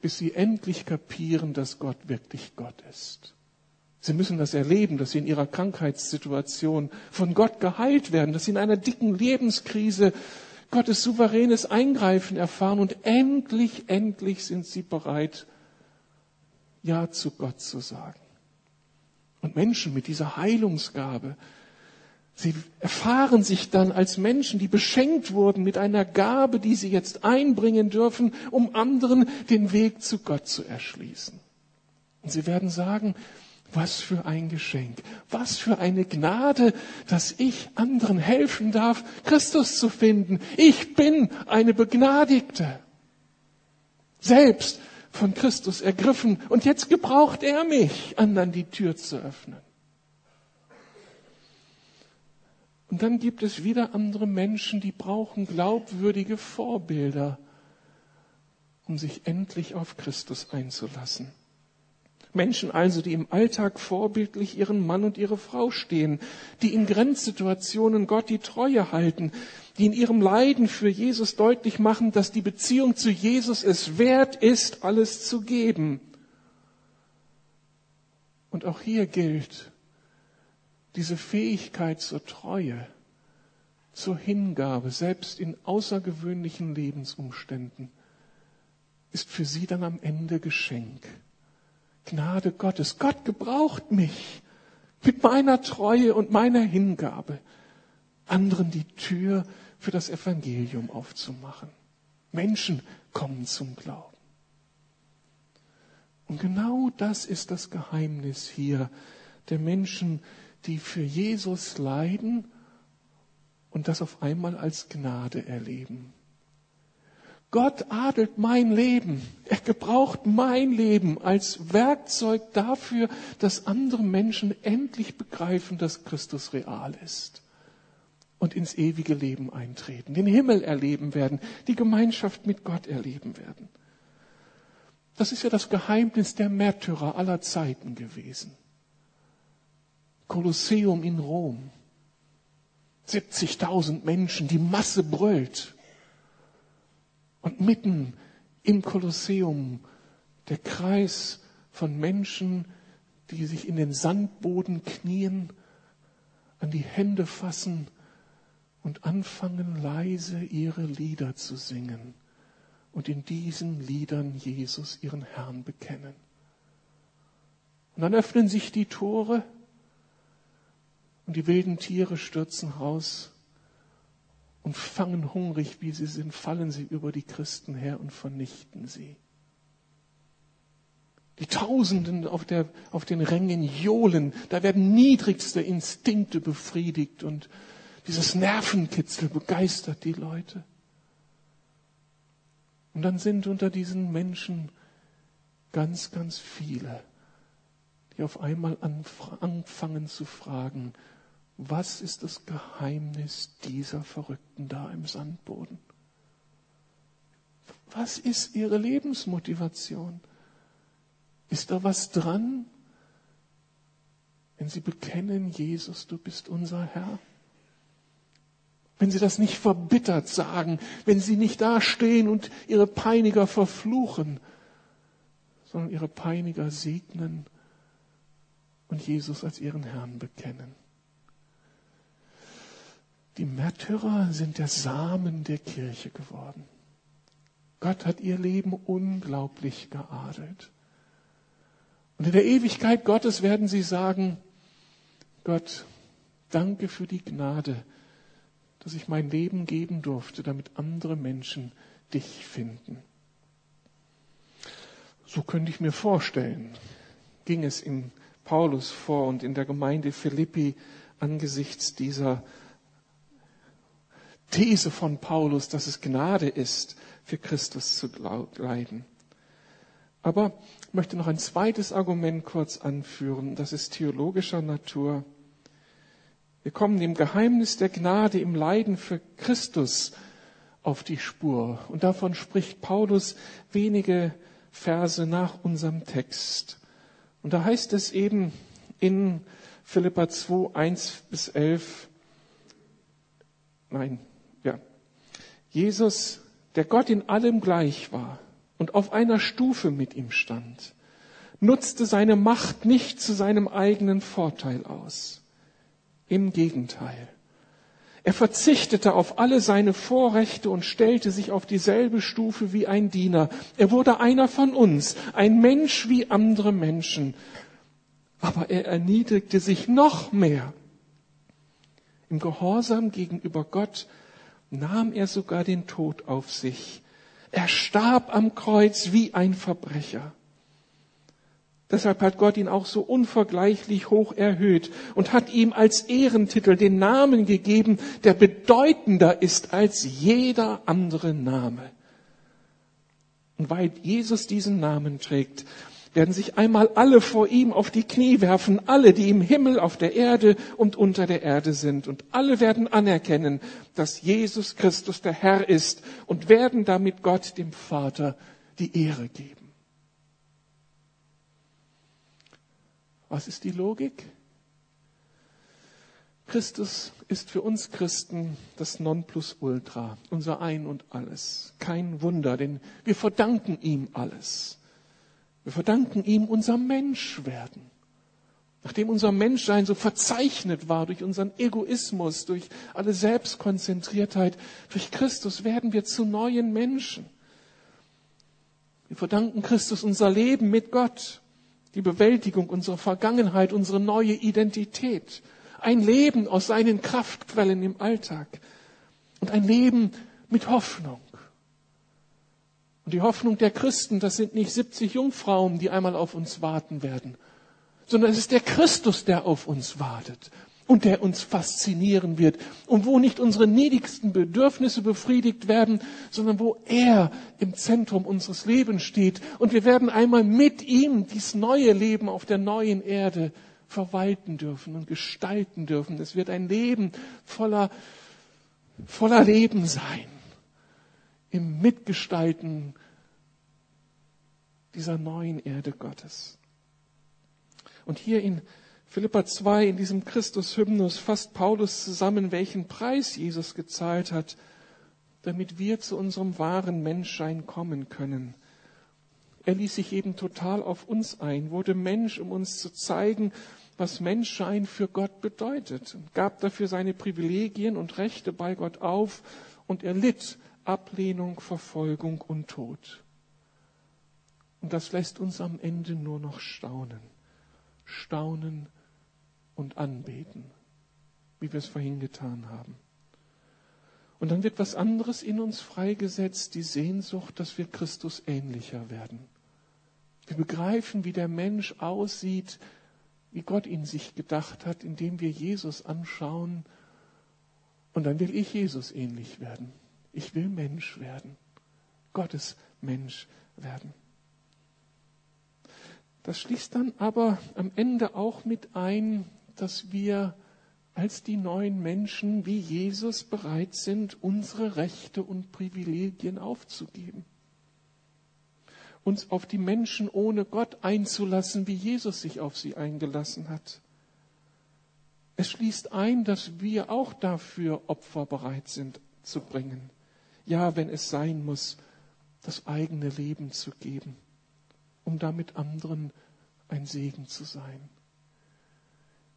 bis sie endlich kapieren, dass Gott wirklich Gott ist. Sie müssen das erleben, dass sie in ihrer Krankheitssituation von Gott geheilt werden, dass sie in einer dicken Lebenskrise Gottes souveränes Eingreifen erfahren und endlich sind sie bereit, Ja zu Gott zu sagen. Und Menschen mit dieser Heilungsgabe, sie erfahren sich dann als Menschen, die beschenkt wurden mit einer Gabe, die sie jetzt einbringen dürfen, um anderen den Weg zu Gott zu erschließen. Und sie werden sagen, was für ein Geschenk, was für eine Gnade, dass ich anderen helfen darf, Christus zu finden. Ich bin eine Begnadigte. Selbst von Christus ergriffen und jetzt gebraucht er mich, anderen die Tür zu öffnen. Und dann gibt es wieder andere Menschen, die brauchen glaubwürdige Vorbilder, um sich endlich auf Christus einzulassen. Menschen also, die im Alltag vorbildlich ihren Mann und ihre Frau stehen, die in Grenzsituationen Gott die Treue halten, die in ihrem Leiden für Jesus deutlich machen, dass die Beziehung zu Jesus es wert ist, alles zu geben. Und auch hier gilt, diese Fähigkeit zur Treue, zur Hingabe, selbst in außergewöhnlichen Lebensumständen, ist für sie dann am Ende Geschenk. Gnade Gottes. Gott gebraucht mich mit meiner Treue und meiner Hingabe, anderen die Tür für das Evangelium aufzumachen. Menschen kommen zum Glauben. Und genau das ist das Geheimnis hier der Menschen, die für Jesus leiden und das auf einmal als Gnade erleben. Gott adelt mein Leben. Er gebraucht mein Leben als Werkzeug dafür, dass andere Menschen endlich begreifen, dass Christus real ist und ins ewige Leben eintreten, den Himmel erleben werden, die Gemeinschaft mit Gott erleben werden. Das ist ja das Geheimnis der Märtyrer aller Zeiten gewesen. Kolosseum in Rom. 70.000 Menschen, die Masse brüllt. Und mitten im Kolosseum der Kreis von Menschen, die sich in den Sandboden knien, an die Hände fassen und anfangen leise ihre Lieder zu singen und in diesen Liedern Jesus ihren Herrn bekennen. Und dann öffnen sich die Tore und die wilden Tiere stürzen raus. Und fangen hungrig, wie sie sind, fallen sie über die Christen her und vernichten sie. Die Tausenden auf den Rängen johlen. Da werden niedrigste Instinkte befriedigt und dieses Nervenkitzel begeistert die Leute. Und dann sind unter diesen Menschen ganz, ganz viele, die auf einmal anfangen zu fragen, was ist das Geheimnis dieser Verrückten da im Sandboden? Was ist ihre Lebensmotivation? Ist da was dran, wenn sie bekennen, Jesus, du bist unser Herr? Wenn sie das nicht verbittert sagen, wenn sie nicht dastehen und ihre Peiniger verfluchen, sondern ihre Peiniger segnen und Jesus als ihren Herrn bekennen. Die Märtyrer sind der Samen der Kirche geworden. Gott hat ihr Leben unglaublich geadelt. Und in der Ewigkeit Gottes werden sie sagen, Gott, danke für die Gnade, dass ich mein Leben geben durfte, damit andere Menschen dich finden. So könnte ich mir vorstellen, ging es in Paulus vor und in der Gemeinde Philippi angesichts dieser These von Paulus, dass es Gnade ist, für Christus zu leiden. Aber ich möchte noch ein zweites Argument kurz anführen, das ist theologischer Natur. Wir kommen dem Geheimnis der Gnade im Leiden für Christus auf die Spur. Und davon spricht Paulus wenige Verse nach unserem Text. Und da heißt es eben in Philipper 2, 1 bis 11, Jesus, der Gott in allem gleich war und auf einer Stufe mit ihm stand, nutzte seine Macht nicht zu seinem eigenen Vorteil aus. Im Gegenteil, er verzichtete auf alle seine Vorrechte und stellte sich auf dieselbe Stufe wie ein Diener. Er wurde einer von uns, ein Mensch wie andere Menschen. Aber er erniedrigte sich noch mehr. Im Gehorsam gegenüber Gott nahm er sogar den Tod auf sich. Er starb am Kreuz wie ein Verbrecher. Deshalb hat Gott ihn auch so unvergleichlich hoch erhöht und hat ihm als Ehrentitel den Namen gegeben, der bedeutender ist als jeder andere Name. Und weil Jesus diesen Namen trägt, werden sich einmal alle vor ihm auf die Knie werfen, alle, die im Himmel, auf der Erde und unter der Erde sind. Und alle werden anerkennen, dass Jesus Christus der Herr ist und werden damit Gott, dem Vater, die Ehre geben. Was ist die Logik? Christus ist für uns Christen das Nonplusultra, unser Ein und Alles. Kein Wunder, denn wir verdanken ihm alles. Wir verdanken ihm unser Menschwerden. Nachdem unser Menschsein so verzeichnet war durch unseren Egoismus, durch alle Selbstkonzentriertheit, durch Christus werden wir zu neuen Menschen. Wir verdanken Christus unser Leben mit Gott, die Bewältigung unserer Vergangenheit, unsere neue Identität, ein Leben aus seinen Kraftquellen im Alltag und ein Leben mit Hoffnung. Und die Hoffnung der Christen, das sind nicht 70 Jungfrauen, die einmal auf uns warten werden, sondern es ist der Christus, der auf uns wartet und der uns faszinieren wird und wo nicht unsere niedrigsten Bedürfnisse befriedigt werden, sondern wo er im Zentrum unseres Lebens steht. Und wir werden einmal mit ihm dieses neue Leben auf der neuen Erde verwalten dürfen und gestalten dürfen. Es wird ein Leben voller Leben sein. Im Mitgestalten dieser neuen Erde Gottes. Und hier in Philipper 2, in diesem Christus-Hymnus, fasst Paulus zusammen, welchen Preis Jesus gezahlt hat, damit wir zu unserem wahren Menschsein kommen können. Er ließ sich eben total auf uns ein, wurde Mensch, um uns zu zeigen, was Menschsein für Gott bedeutet, und gab dafür seine Privilegien und Rechte bei Gott auf, und er litt Ablehnung, Verfolgung und Tod. Und das lässt uns am Ende nur noch staunen. Staunen und anbeten, wie wir es vorhin getan haben. Und dann wird was anderes in uns freigesetzt, die Sehnsucht, dass wir Christus ähnlicher werden. Wir begreifen, wie der Mensch aussieht, wie Gott ihn sich gedacht hat, indem wir Jesus anschauen. Und dann will ich Jesus ähnlich werden. Ich will Mensch werden. Gottes Mensch werden. Das schließt dann aber am Ende auch mit ein, dass wir als die neuen Menschen wie Jesus bereit sind, unsere Rechte und Privilegien aufzugeben. Uns auf die Menschen ohne Gott einzulassen, wie Jesus sich auf sie eingelassen hat. Es schließt ein, dass wir auch dafür Opfer bereit sind zu bringen. Ja, wenn es sein muss, das eigene Leben zu geben, um damit anderen ein Segen zu sein.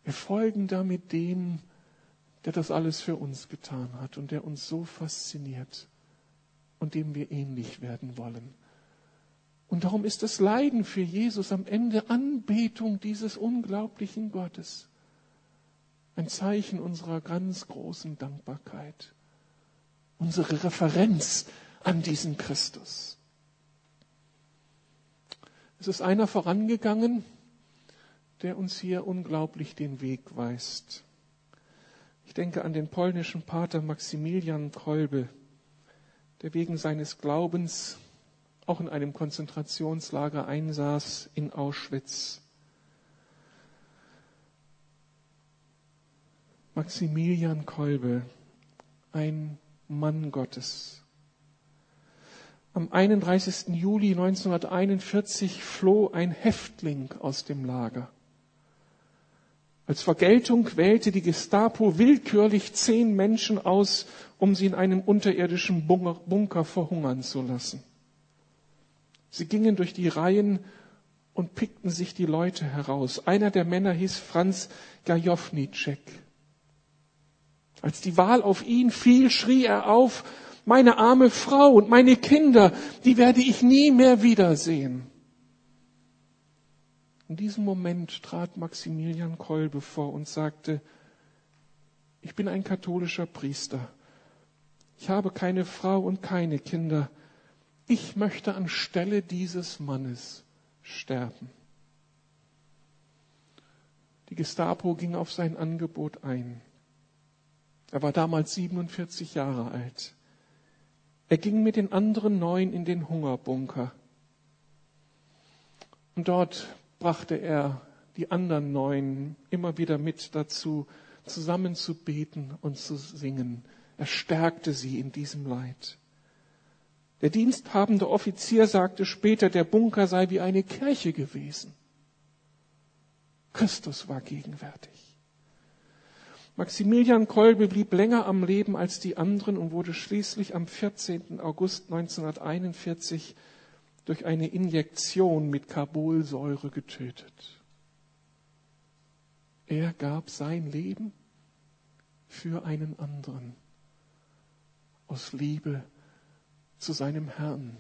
Wir folgen damit dem, der das alles für uns getan hat und der uns so fasziniert und dem wir ähnlich werden wollen. Und darum ist das Leiden für Jesus am Ende Anbetung dieses unglaublichen Gottes. Ein Zeichen unserer ganz großen Dankbarkeit. Unsere Referenz an diesen Christus. Es ist einer vorangegangen, der uns hier unglaublich den Weg weist. Ich denke an den polnischen Pater Maximilian Kolbe, der wegen seines Glaubens auch in einem Konzentrationslager einsaß in Auschwitz. Maximilian Kolbe, ein Mann Gottes. Am 31. Juli 1941 floh ein Häftling aus dem Lager. Als Vergeltung wählte die Gestapo willkürlich 10 Menschen aus, um sie in einem unterirdischen Bunker verhungern zu lassen. Sie gingen durch die Reihen und pickten sich die Leute heraus. Einer der Männer hieß Franz Gajowniczek. Als die Wahl auf ihn fiel, schrie er auf: Meine arme Frau und meine Kinder, die werde ich nie mehr wiedersehen. In diesem Moment trat Maximilian Kolbe vor und sagte: Ich bin ein katholischer Priester. Ich habe keine Frau und keine Kinder. Ich möchte anstelle dieses Mannes sterben. Die Gestapo ging auf sein Angebot ein. Er war damals 47 Jahre alt. Er ging mit den anderen 9 in den Hungerbunker. Und dort brachte er die anderen 9 immer wieder mit dazu, zusammen zu beten und zu singen. Er stärkte sie in diesem Leid. Der diensthabende Offizier sagte später, der Bunker sei wie eine Kirche gewesen. Christus war gegenwärtig. Maximilian Kolbe blieb länger am Leben als die anderen und wurde schließlich am 14. August 1941 durch eine Injektion mit Carbolsäure getötet. Er gab sein Leben für einen anderen aus Liebe zu seinem Herrn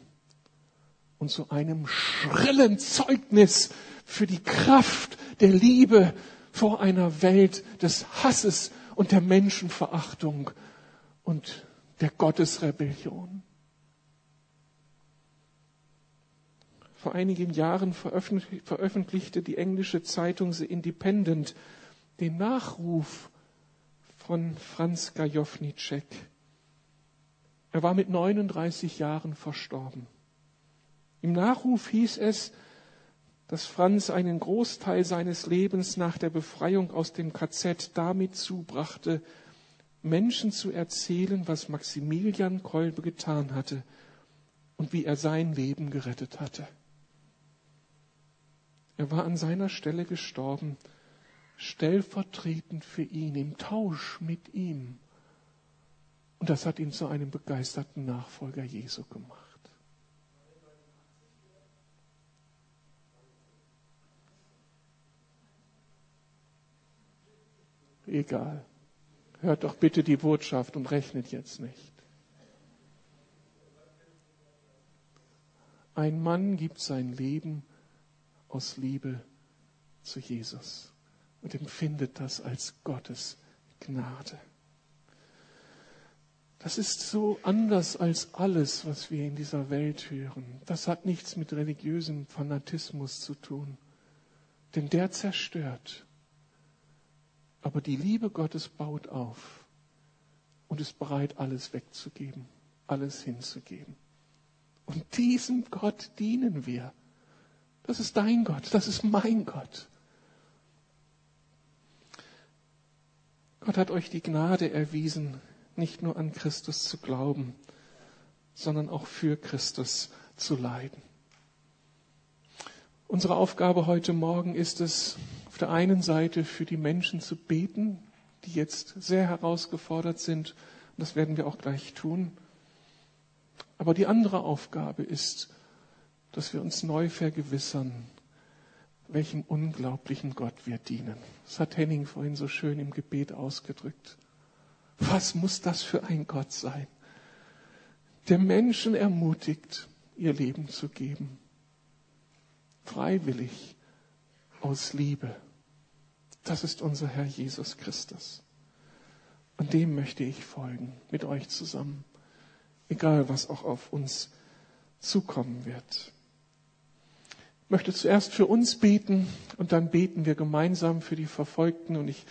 und zu einem schrillen Zeugnis für die Kraft der Liebe vor einer Welt des Hasses und der Menschenverachtung und der Gottesrebellion. Vor einigen Jahren veröffentlichte die englische Zeitung The Independent den Nachruf von Franz Gajowniczek. Er war mit 39 Jahren verstorben. Im Nachruf hieß es, dass Franz einen Großteil seines Lebens nach der Befreiung aus dem KZ damit zubrachte, Menschen zu erzählen, was Maximilian Kolbe getan hatte und wie er sein Leben gerettet hatte. Er war an seiner Stelle gestorben, stellvertretend für ihn, im Tausch mit ihm. Und das hat ihn zu einem begeisterten Nachfolger Jesu gemacht. Egal. Hört doch bitte die Botschaft und rechnet jetzt nicht. Ein Mann gibt sein Leben aus Liebe zu Jesus und empfindet das als Gottes Gnade. Das ist so anders als alles, was wir in dieser Welt hören. Das hat nichts mit religiösem Fanatismus zu tun, denn der zerstört. Aber die Liebe Gottes baut auf und ist bereit, alles wegzugeben, alles hinzugeben. Und diesem Gott dienen wir. Das ist dein Gott, das ist mein Gott. Gott hat euch die Gnade erwiesen, nicht nur an Christus zu glauben, sondern auch für Christus zu leiden. Unsere Aufgabe heute Morgen ist es, auf der einen Seite für die Menschen zu beten, die jetzt sehr herausgefordert sind. Und das werden wir auch gleich tun. Aber die andere Aufgabe ist, dass wir uns neu vergewissern, welchem unglaublichen Gott wir dienen. Das hat Henning vorhin so schön im Gebet ausgedrückt. Was muss das für ein Gott sein, der Menschen ermutigt, ihr Leben zu geben? Freiwillig, aus Liebe. Das ist unser Herr Jesus Christus. Und dem möchte ich folgen, mit euch zusammen. Egal, was auch auf uns zukommen wird. Ich möchte zuerst für uns beten und dann beten wir gemeinsam für die Verfolgten. Und ich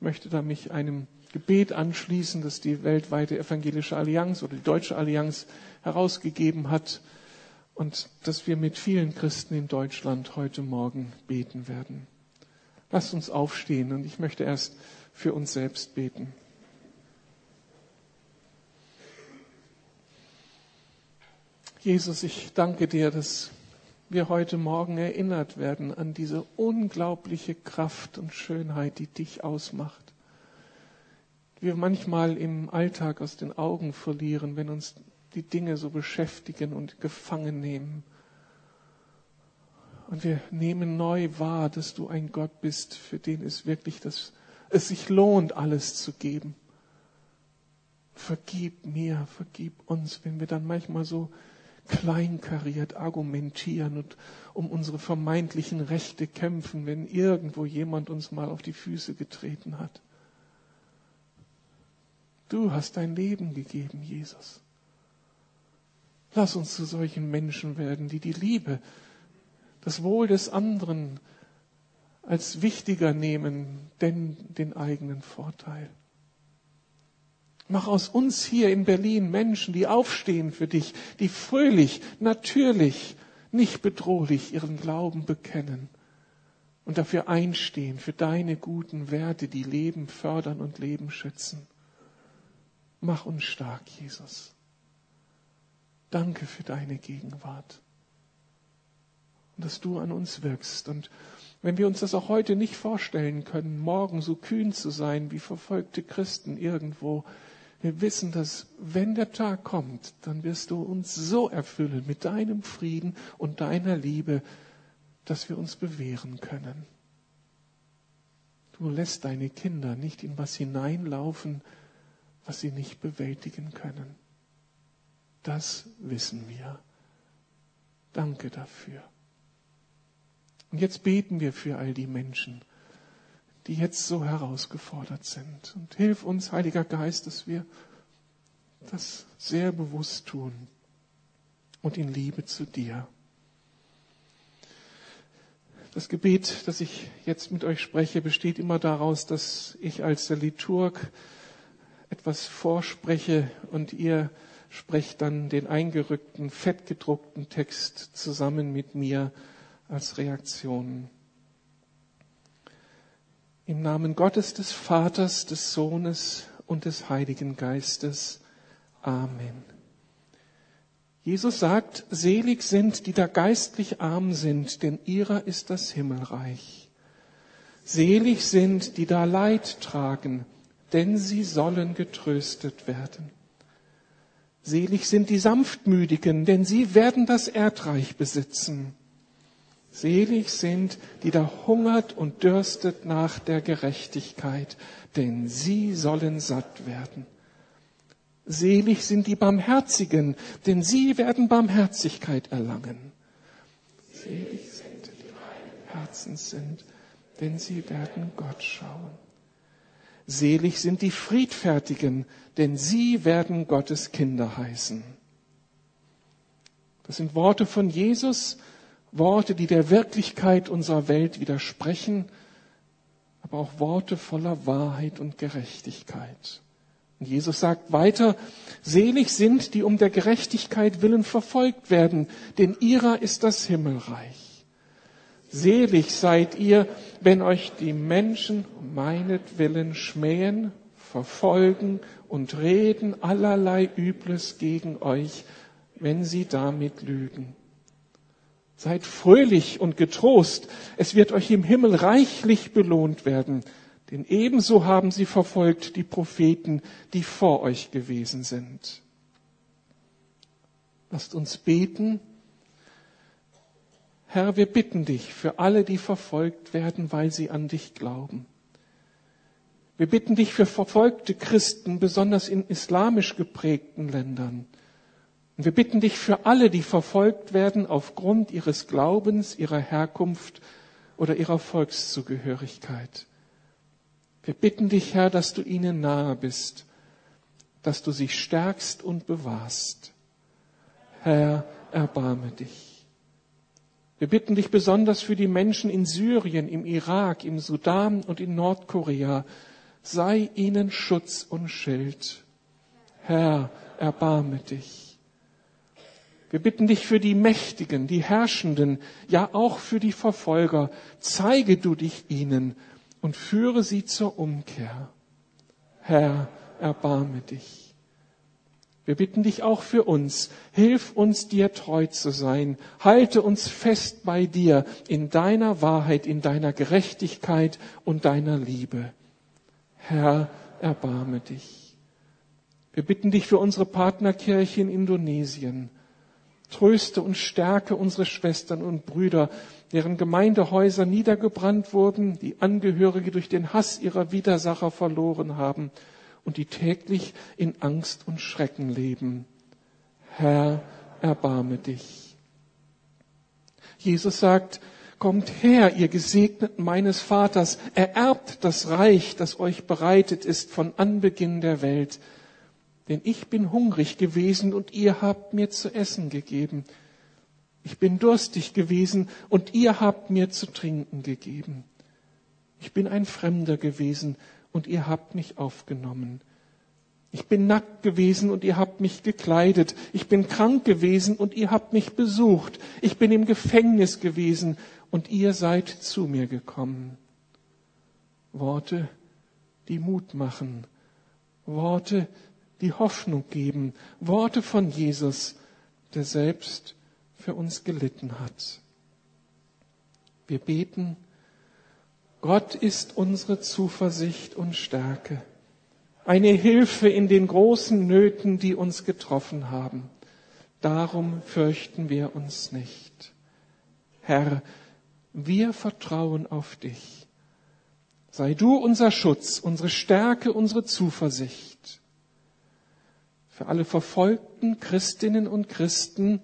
möchte da mich einem Gebet anschließen, das die weltweite evangelische Allianz oder die deutsche Allianz herausgegeben hat und dass wir mit vielen Christen in Deutschland heute Morgen beten werden. Lasst uns aufstehen und ich möchte erst für uns selbst beten. Jesus, ich danke dir, dass wir heute Morgen erinnert werden an diese unglaubliche Kraft und Schönheit, die dich ausmacht. Wir manchmal im Alltag aus den Augen verlieren, wenn uns die Dinge so beschäftigen und gefangen nehmen. Und wir nehmen neu wahr, dass du ein Gott bist, für den es wirklich, dass es sich lohnt, alles zu geben. Vergib mir, vergib uns, wenn wir dann manchmal so kleinkariert argumentieren und um unsere vermeintlichen Rechte kämpfen, wenn irgendwo jemand uns mal auf die Füße getreten hat. Du hast dein Leben gegeben, Jesus. Lass uns zu solchen Menschen werden, die die Liebe, das Wohl des anderen als wichtiger nehmen, denn den eigenen Vorteil. Mach aus uns hier in Berlin Menschen, die aufstehen für dich, die fröhlich, natürlich, nicht bedrohlich ihren Glauben bekennen und dafür einstehen, für deine guten Werte, die Leben fördern und Leben schützen. Mach uns stark, Jesus. Danke für deine Gegenwart. Und dass du an uns wirkst. Und wenn wir uns das auch heute nicht vorstellen können, morgen so kühn zu sein wie verfolgte Christen irgendwo, wir wissen, dass wenn der Tag kommt, dann wirst du uns so erfüllen mit deinem Frieden und deiner Liebe, dass wir uns bewähren können. Du lässt deine Kinder nicht in was hineinlaufen, was sie nicht bewältigen können. Das wissen wir. Danke dafür. Und jetzt beten wir für all die Menschen, die jetzt so herausgefordert sind. Und hilf uns, Heiliger Geist, dass wir das sehr bewusst tun und in Liebe zu dir. Das Gebet, das ich jetzt mit euch spreche, besteht immer daraus, dass ich als der Liturg etwas vorspreche und ihr sprecht dann den eingerückten, fettgedruckten Text zusammen mit mir als Reaktion. Im Namen Gottes, des Vaters, des Sohnes und des Heiligen Geistes. Amen. Jesus sagt, selig sind, die da geistlich arm sind, denn ihrer ist das Himmelreich. Selig sind, die da Leid tragen, denn sie sollen getröstet werden. Selig sind die Sanftmütigen, denn sie werden das Erdreich besitzen. Selig sind, die da hungert und dürstet nach der Gerechtigkeit, denn sie sollen satt werden. Selig sind die Barmherzigen, denn sie werden Barmherzigkeit erlangen. Selig sind, die reinen Herzens sind, denn sie werden Gott schauen. Selig sind die Friedfertigen, denn sie werden Gottes Kinder heißen. Das sind Worte von Jesus, Worte, die der Wirklichkeit unserer Welt widersprechen, aber auch Worte voller Wahrheit und Gerechtigkeit. Und Jesus sagt weiter, selig sind, die um der Gerechtigkeit willen verfolgt werden, denn ihrer ist das Himmelreich. Selig seid ihr, wenn euch die Menschen um meinetwillen schmähen, verfolgen und reden allerlei Übles gegen euch, wenn sie damit lügen. Seid fröhlich und getrost, es wird euch im Himmel reichlich belohnt werden, denn ebenso haben sie verfolgt die Propheten, die vor euch gewesen sind. Lasst uns beten. Herr, wir bitten dich für alle, die verfolgt werden, weil sie an dich glauben. Wir bitten dich für verfolgte Christen, besonders in islamisch geprägten Ländern. Und wir bitten dich für alle, die verfolgt werden aufgrund ihres Glaubens, ihrer Herkunft oder ihrer Volkszugehörigkeit. Wir bitten dich, Herr, dass du ihnen nahe bist, dass du sie stärkst und bewahrst. Herr, erbarme dich. Wir bitten dich besonders für die Menschen in Syrien, im Irak, im Sudan und in Nordkorea. Sei ihnen Schutz und Schild. Herr, erbarme dich. Wir bitten dich für die Mächtigen, die Herrschenden, ja auch für die Verfolger. Zeige du dich ihnen und führe sie zur Umkehr. Herr, erbarme dich. Wir bitten dich auch für uns. Hilf uns, dir treu zu sein. Halte uns fest bei dir, in deiner Wahrheit, in deiner Gerechtigkeit und deiner Liebe. Herr, erbarme dich. Wir bitten dich für unsere Partnerkirche in Indonesien. Tröste und stärke unsere Schwestern und Brüder, deren Gemeindehäuser niedergebrannt wurden, die Angehörige durch den Hass ihrer Widersacher verloren haben und die täglich in Angst und Schrecken leben. Herr, erbarme dich. Jesus sagt, kommt her, ihr Gesegneten meines Vaters, ererbt das Reich, das euch bereitet ist von Anbeginn der Welt. Denn ich bin hungrig gewesen und ihr habt mir zu essen gegeben. Ich bin durstig gewesen und ihr habt mir zu trinken gegeben. Ich bin ein Fremder gewesen und ihr habt mich aufgenommen. Ich bin nackt gewesen und ihr habt mich gekleidet. Ich bin krank gewesen und ihr habt mich besucht. Ich bin im Gefängnis gewesen und ihr seid zu mir gekommen. Worte, die Mut machen. Worte, die Hoffnung geben. Worte von Jesus, der selbst für uns gelitten hat. Wir beten, Gott ist unsere Zuversicht und Stärke, eine Hilfe in den großen Nöten, die uns getroffen haben. Darum fürchten wir uns nicht. Herr, wir vertrauen auf dich. Sei du unser Schutz, unsere Stärke, unsere Zuversicht. Für alle verfolgten Christinnen und Christen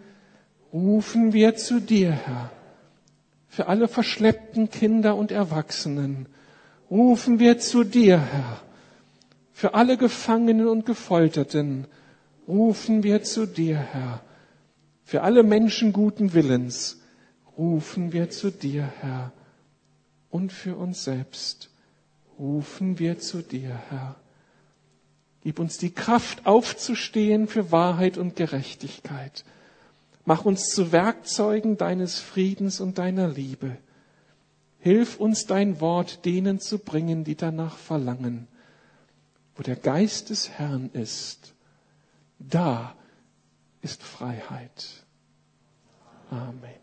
rufen wir zu dir, Herr. Für alle verschleppten Kinder und Erwachsenen rufen wir zu dir, Herr. Für alle Gefangenen und Gefolterten rufen wir zu dir, Herr. Für alle Menschen guten Willens rufen wir zu dir, Herr. Und für uns selbst rufen wir zu dir, Herr. Gib uns die Kraft, aufzustehen für Wahrheit und Gerechtigkeit. Mach uns zu Werkzeugen deines Friedens und deiner Liebe. Hilf uns, dein Wort denen zu bringen, die danach verlangen. Wo der Geist des Herrn ist, da ist Freiheit. Amen.